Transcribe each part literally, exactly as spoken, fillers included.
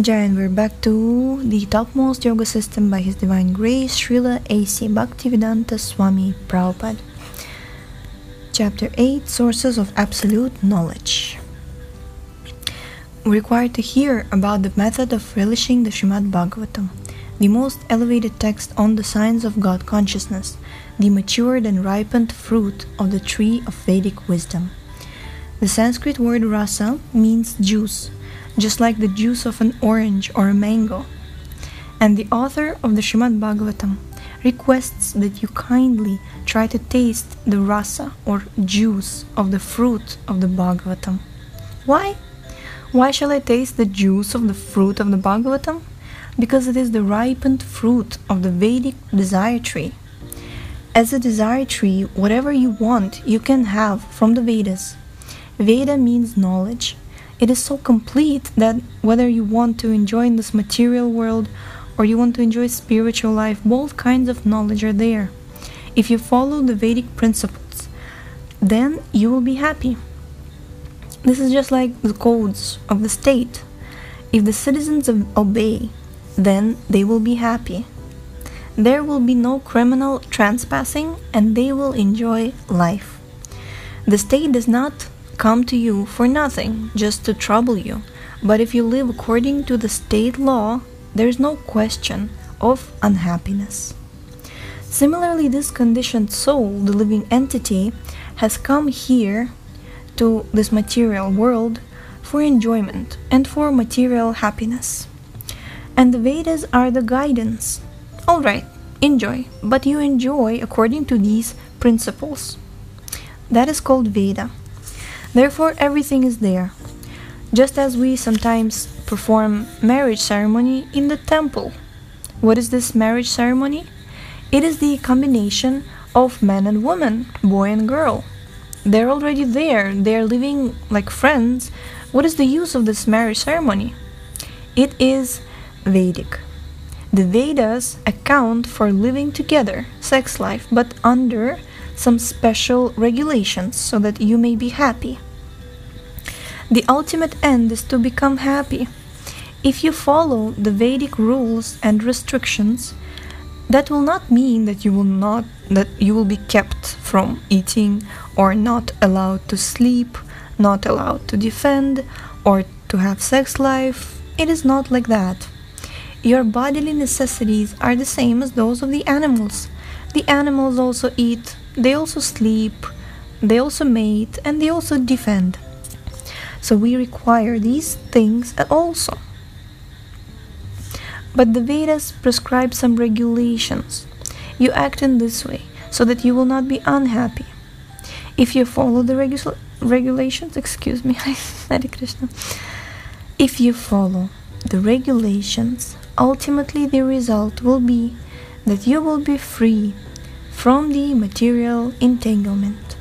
Jai, and we're back to the topmost yoga system by His Divine Grace, Srila A C Bhaktivedanta Swami Prabhupada. Chapter eight, Sources of Absolute Knowledge. We're required to hear about the method of relishing the Srimad Bhagavatam, the most elevated text on the science of God consciousness, the matured and ripened fruit of the tree of Vedic wisdom. The Sanskrit word rasa means juice, just like the juice of an orange or a mango. And the author of the Srimad Bhagavatam requests that you kindly try to taste the rasa or juice of the fruit of the Bhagavatam. Why? Why shall I taste the juice of the fruit of the Bhagavatam? Because it is the ripened fruit of the Vedic desire tree. As a desire tree, whatever you want, you can have from the Vedas. Veda means knowledge. It is so complete that whether you want to enjoy in this material world or you want to enjoy spiritual life, both kinds of knowledge are there. If you follow the Vedic principles, then you will be happy. This is just like the codes of the state. If the citizens obey, then they will be happy. There will be no criminal trespassing and they will enjoy life. The state does not come to you for nothing, just to trouble you. But if you live according to the state law, there is no question of unhappiness. Similarly, this conditioned soul, the living entity, has come here to this material world for enjoyment and for material happiness. And the Vedas are the guidance. Alright, enjoy, but you enjoy according to these principles. That is called Veda. Therefore, everything is there. Just as we sometimes perform marriage ceremony in the temple. What is this marriage ceremony? It is the combination of man and woman, boy and girl. They're already there, they're living like friends. What is the use of this marriage ceremony? It is Vedic. The Vedas account for living together, sex life, but under some special regulations so that you may be happy. The ultimate end is to become happy. If you follow the Vedic rules and restrictions, that will not mean that you will not that you will be kept from eating, or not allowed to sleep, not allowed to defend, or to have sex life. It is not like that. Your bodily necessities are the same as those of the animals. The animals also eat, they also sleep, they also mate, and they also defend. So we require these things also. But the Vedas prescribe some regulations. You act in this way, so that you will not be unhappy. If you follow the regu regulations, excuse me, Hare Krishna. If you follow the regulations, ultimately the result will be that you will be free from the material entanglement.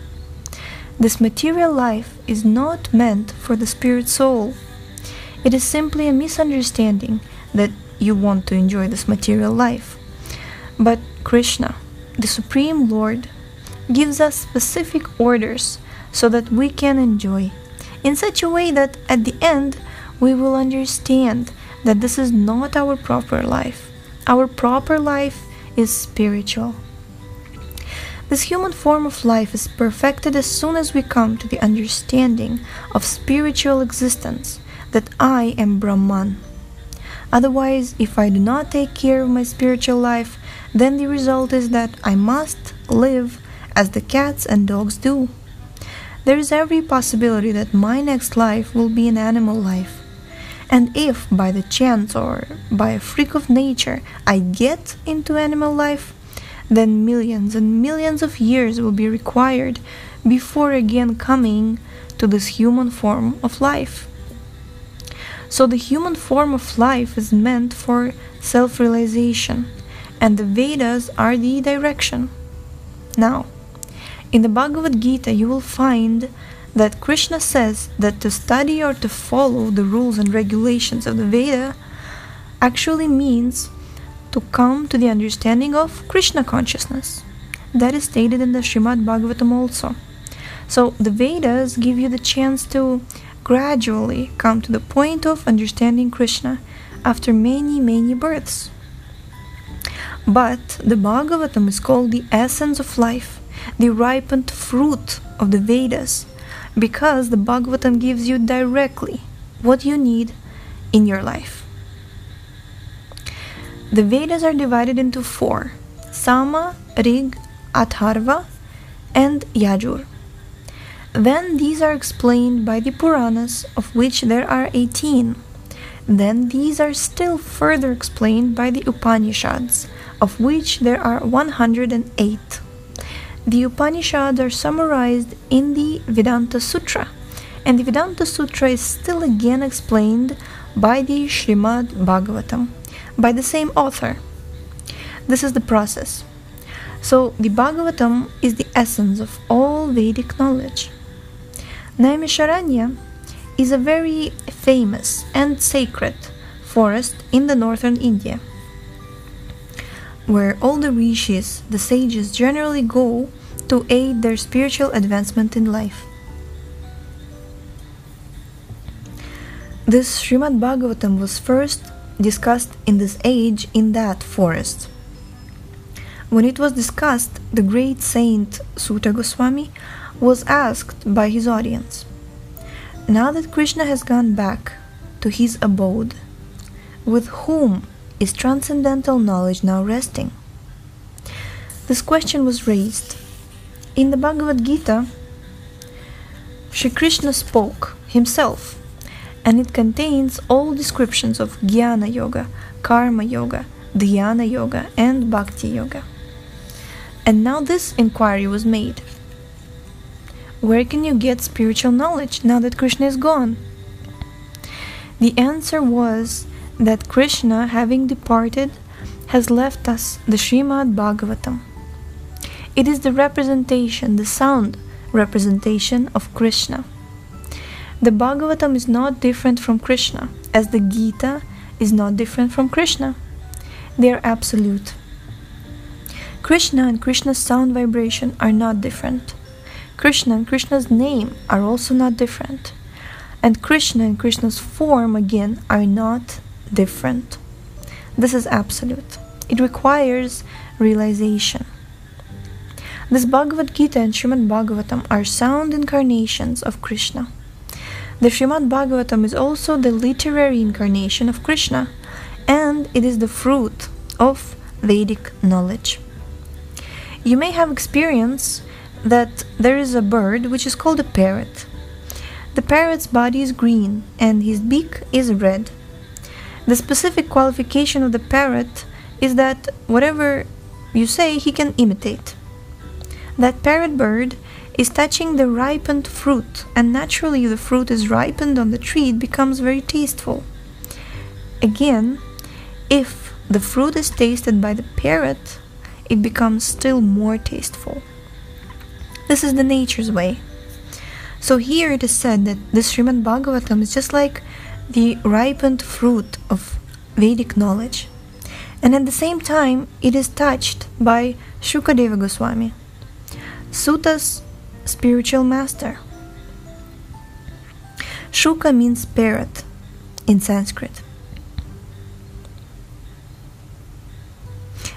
This material life is not meant for the spirit soul. It is simply a misunderstanding that you want to enjoy this material life. But Krishna, the Supreme Lord, gives us specific orders so that we can enjoy in such a way that at the end we will understand that this is not our proper life. Our proper life is spiritual. This human form of life is perfected as soon as we come to the understanding of spiritual existence, that I am Brahman. Otherwise, if I do not take care of my spiritual life, then the result is that I must live as the cats and dogs do. There is every possibility that my next life will be an animal life. And if, by the chance or by a freak of nature, I get into animal life, then millions and millions of years will be required before again coming to this human form of life. So the human form of life is meant for self-realization, and the Vedas are the direction. Now, in the Bhagavad Gita you will find that Krishna says that to study or to follow the rules and regulations of the Veda actually means to come to the understanding of Krishna consciousness. That is stated in the Srimad Bhagavatam also. So the Vedas give you the chance to gradually come to the point of understanding Krishna, after many, many births. But the Bhagavatam is called the essence of life, the ripened fruit of the Vedas, because the Bhagavatam gives you directly what you need in your life. The Vedas are divided into four: Sama, Rig, Atharva, and Yajur. Then these are explained by the Puranas, of which there are eighteen. Then these are still further explained by the Upanishads, of which there are one hundred eight. The Upanishads are summarized in the Vedanta Sutra, and the Vedanta Sutra is still again explained by the Srimad Bhagavatam, by the same author. This is the process. So, the Bhagavatam is the essence of all Vedic knowledge. Naimisharanya is a very famous and sacred forest in the northern India, where all the rishis, the sages, generally go to aid their spiritual advancement in life. This Srimad Bhagavatam was first discussed in this age in that forest. When it was discussed, the great saint Suta Goswami was asked by his audience, "Now that Krishna has gone back to his abode, with whom is transcendental knowledge now resting?" This question was raised. In the Bhagavad Gita, Shri Krishna spoke himself, and it contains all descriptions of jnana-yoga, karma-yoga, dhyana-yoga, and bhakti-yoga. And now this inquiry was made: where can you get spiritual knowledge now that Krishna is gone? The answer was that Krishna, having departed, has left us the Srimad Bhagavatam. It is the representation, the sound representation of Krishna. The Bhagavatam is not different from Krishna, as the Gita is not different from Krishna. They are absolute. Krishna and Krishna's sound vibration are not different. Krishna and Krishna's name are also not different. And Krishna and Krishna's form, again, are not different. This is absolute. It requires realization. This Bhagavad Gita and Srimad Bhagavatam are sound incarnations of Krishna. The Srimad Bhagavatam is also the literary incarnation of Krishna, and it is the fruit of Vedic knowledge. You may have experience that there is a bird which is called a parrot. The parrot's body is green and his beak is red. The specific qualification of the parrot is that whatever you say, he can imitate. That parrot bird is touching the ripened fruit, and naturally the fruit is ripened on the tree, it becomes very tasteful. Again, if the fruit is tasted by the parrot, it becomes still more tasteful. This is the nature's way. So here it is said that this Srimad Bhagavatam is just like the ripened fruit of Vedic knowledge. And at the same time, it is touched by Shukadeva Goswami, Suta's spiritual master. Shuka means parrot in Sanskrit.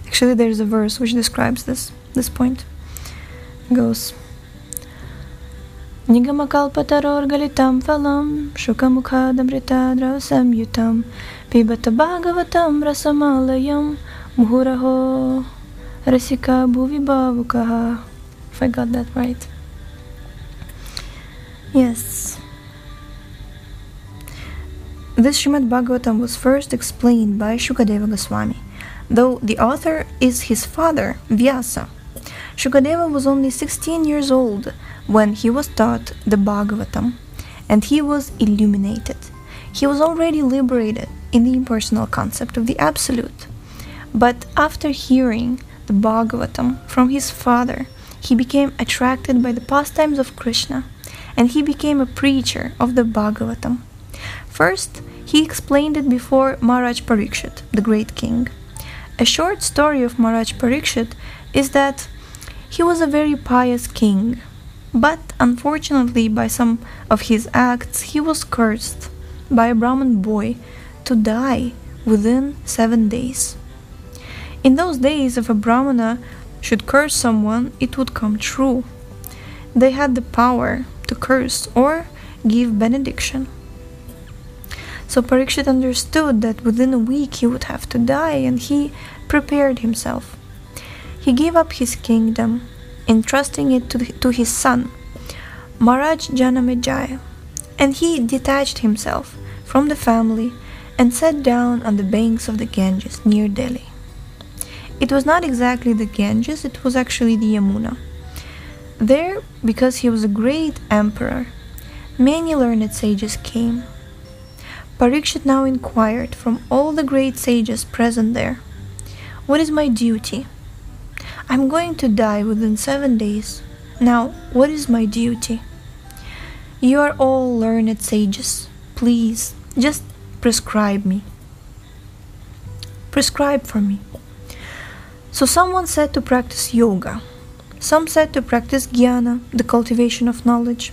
Actually, there is a verse which describes this, this point. It goes, Nigamakalpataror galitam phalam, shukamukhadamrita drausam yutam, pibata bhagavatam rasamalayam, muhuraho rasika bhuvibavukaha. If I got that right. Yes. This Srimad Bhagavatam was first explained by Shukadeva Goswami, though the author is his father, Vyasa. Shukadeva was only sixteen years old when he was taught the Bhagavatam, and he was illuminated. He was already liberated in the impersonal concept of the Absolute. But after hearing the Bhagavatam from his father, he became attracted by the pastimes of Krishna, and he became a preacher of the Bhagavatam. First, he explained it before Maharaj Parikshit, the great king. A short story of Maharaj Parikshit is that he was a very pious king, but unfortunately by some of his acts he was cursed by a Brahman boy to die within seven days. In those days, if a brahmana should curse someone, it would come true. They had the power to curse or give benediction. So Parikshit understood that within a week he would have to die, and he prepared himself. He gave up his kingdom, entrusting it to, to his son, Maharaj Janamejaya, and he detached himself from the family and sat down on the banks of the Ganges near Delhi. It was not exactly the Ganges, it was actually the Yamuna. There, because he was a great emperor, many learned sages came. Parikshit now inquired from all the great sages present there, "What is my duty? I'm going to die within seven days. Now, what is my duty? You are all learned sages. Please, just prescribe me. Prescribe for me." So someone said to practice yoga. Some said to practice jnana, the cultivation of knowledge.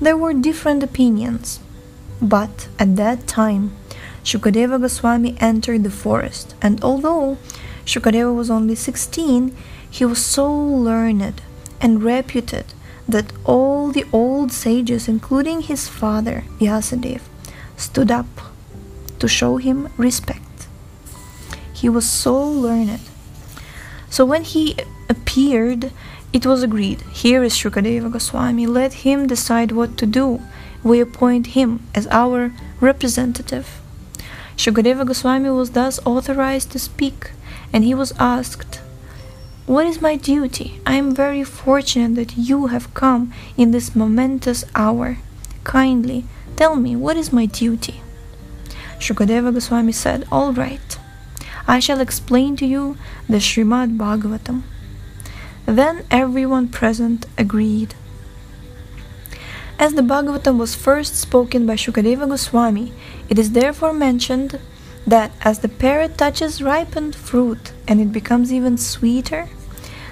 There were different opinions. But at that time, Shukadeva Goswami entered the forest, and although Shukadeva was only sixteen, he was so learned and reputed that all the old sages, including his father, Yasadev, stood up to show him respect. He was so learned. So when he appeared, it was agreed, "Here is Shukadeva Goswami, let him decide what to do. We appoint him as our representative." Shukadeva Goswami was thus authorized to speak, and he was asked, "What is my duty? I am very fortunate that you have come in this momentous hour. Kindly, tell me, what is my duty?" Shukadeva Goswami said, "All right. I shall explain to you the Srimad Bhagavatam." Then everyone present agreed. As the Bhagavatam was first spoken by Shukadeva Goswami, it is therefore mentioned that as the parrot touches ripened fruit and it becomes even sweeter,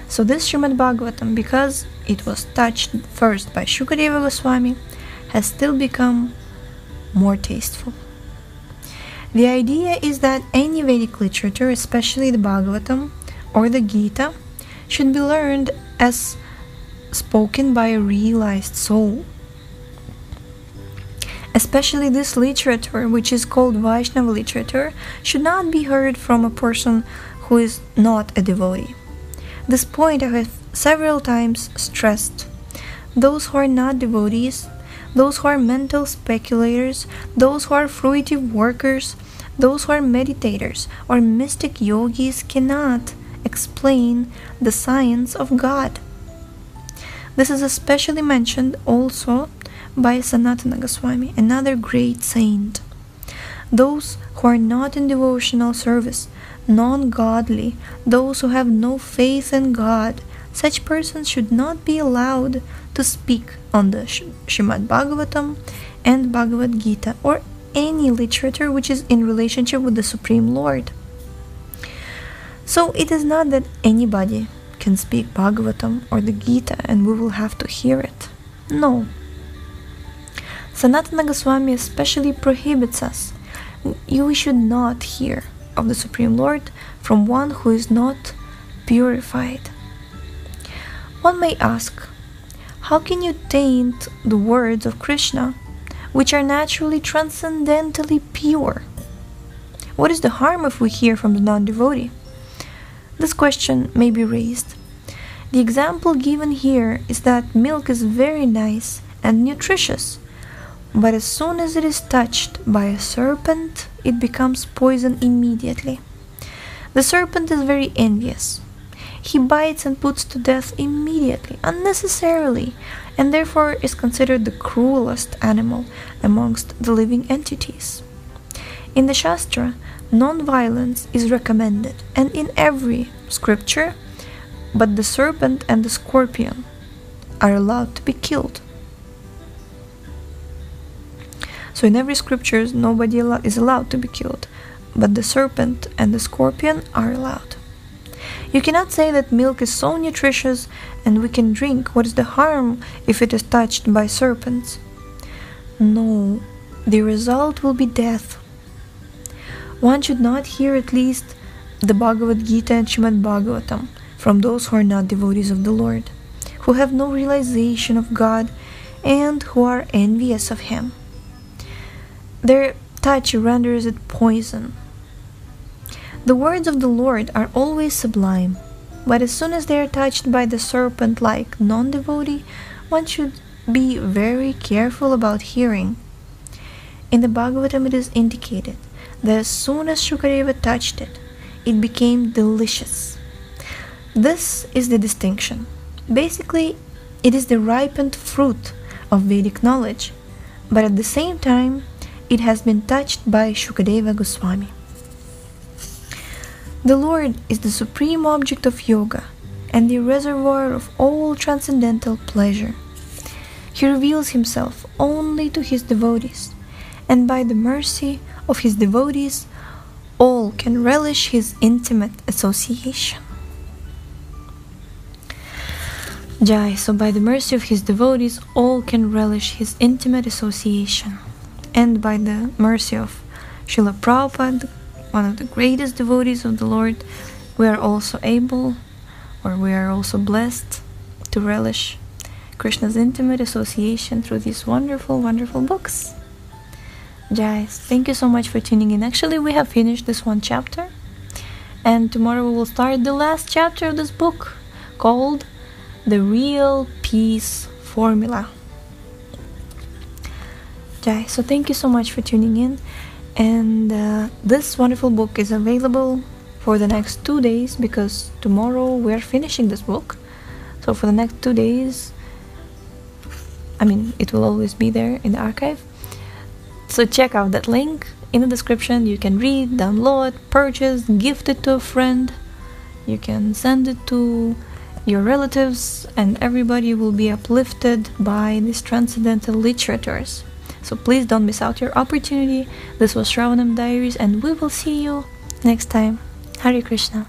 so this Srimad Bhagavatam, because it was touched first by Shukadeva Goswami, has still become more tasteful. The idea is that any Vedic literature, especially the Bhagavatam or the Gita, should be learned as spoken by a realized soul. Especially this literature, which is called Vaishnava literature, should not be heard from a person who is not a devotee. This point I have several times stressed. Those who are not devotees, those who are mental speculators, those who are fruitive workers, those who are meditators or mystic yogis cannot explain the science of God. This is especially mentioned also by Sanatana Goswami, another great saint. Those who are not in devotional service, non-godly, those who have no faith in God, such persons should not be allowed to speak on the Srimad Bhagavatam and Bhagavad Gita or any literature which is in relationship with the Supreme Lord. So it is not that anybody can speak Bhagavatam or the Gita and we will have to hear it. No. Sanatana Goswami especially prohibits us. We should not hear of the Supreme Lord from one who is not purified. One may ask, how can you taint the words of Krishna, which are naturally transcendentally pure? What is the harm if we hear from the non-devotee? This question may be raised. The example given here is that milk is very nice and nutritious, but as soon as it is touched by a serpent, it becomes poison immediately. The serpent is very envious. He bites and puts to death immediately, unnecessarily, and therefore is considered the cruelest animal amongst the living entities. In the Shastra, non-violence is recommended, and in every scripture, but the serpent and the scorpion are allowed to be killed. So in every scripture, nobody is allowed to be killed, but the serpent and the scorpion are allowed. You cannot say that milk is so nutritious and we can drink. What is the harm if it is touched by serpents? No, the result will be death. one should not hear at least the Bhagavad Gita and Srimad Bhagavatam from those who are not devotees of the Lord, who have no realization of God and who are envious of Him. Their touch renders it poison. The words of the Lord are always sublime, but as soon as they are touched by the serpent-like non-devotee, one should be very careful about hearing. In the Bhagavatam it is indicated that as soon as Shukadeva touched it, it became delicious. This is the distinction. Basically, it is the ripened fruit of Vedic knowledge, but at the same time, it has been touched by Shukadeva Goswami. The Lord is the supreme object of yoga and the reservoir of all transcendental pleasure. He reveals himself only to his devotees, and by the mercy of his devotees, all can relish his intimate association. Jai, so by the mercy of his devotees, all can relish his intimate association. And by the mercy of Srila Prabhupada, one of the greatest devotees of the Lord, we are also able, or we are also blessed, to relish Krishna's intimate association through these wonderful, wonderful books. Jais, thank you so much for tuning in. Actually, we have finished this one chapter, and tomorrow we will start the last chapter of this book, called The Real Peace Formula. Jai, so thank you so much for tuning in. And uh, this wonderful book is available for the next two days because tomorrow we're finishing this book. So for the next two days, I mean, it will always be there in the archive. So check out that link in the description. You can read, download, purchase, gift it to a friend. You can send it to your relatives and everybody will be uplifted by these transcendental literatures. So please don't miss out your opportunity. This was Shravanam Diaries and we will see you next time. Hare Krishna.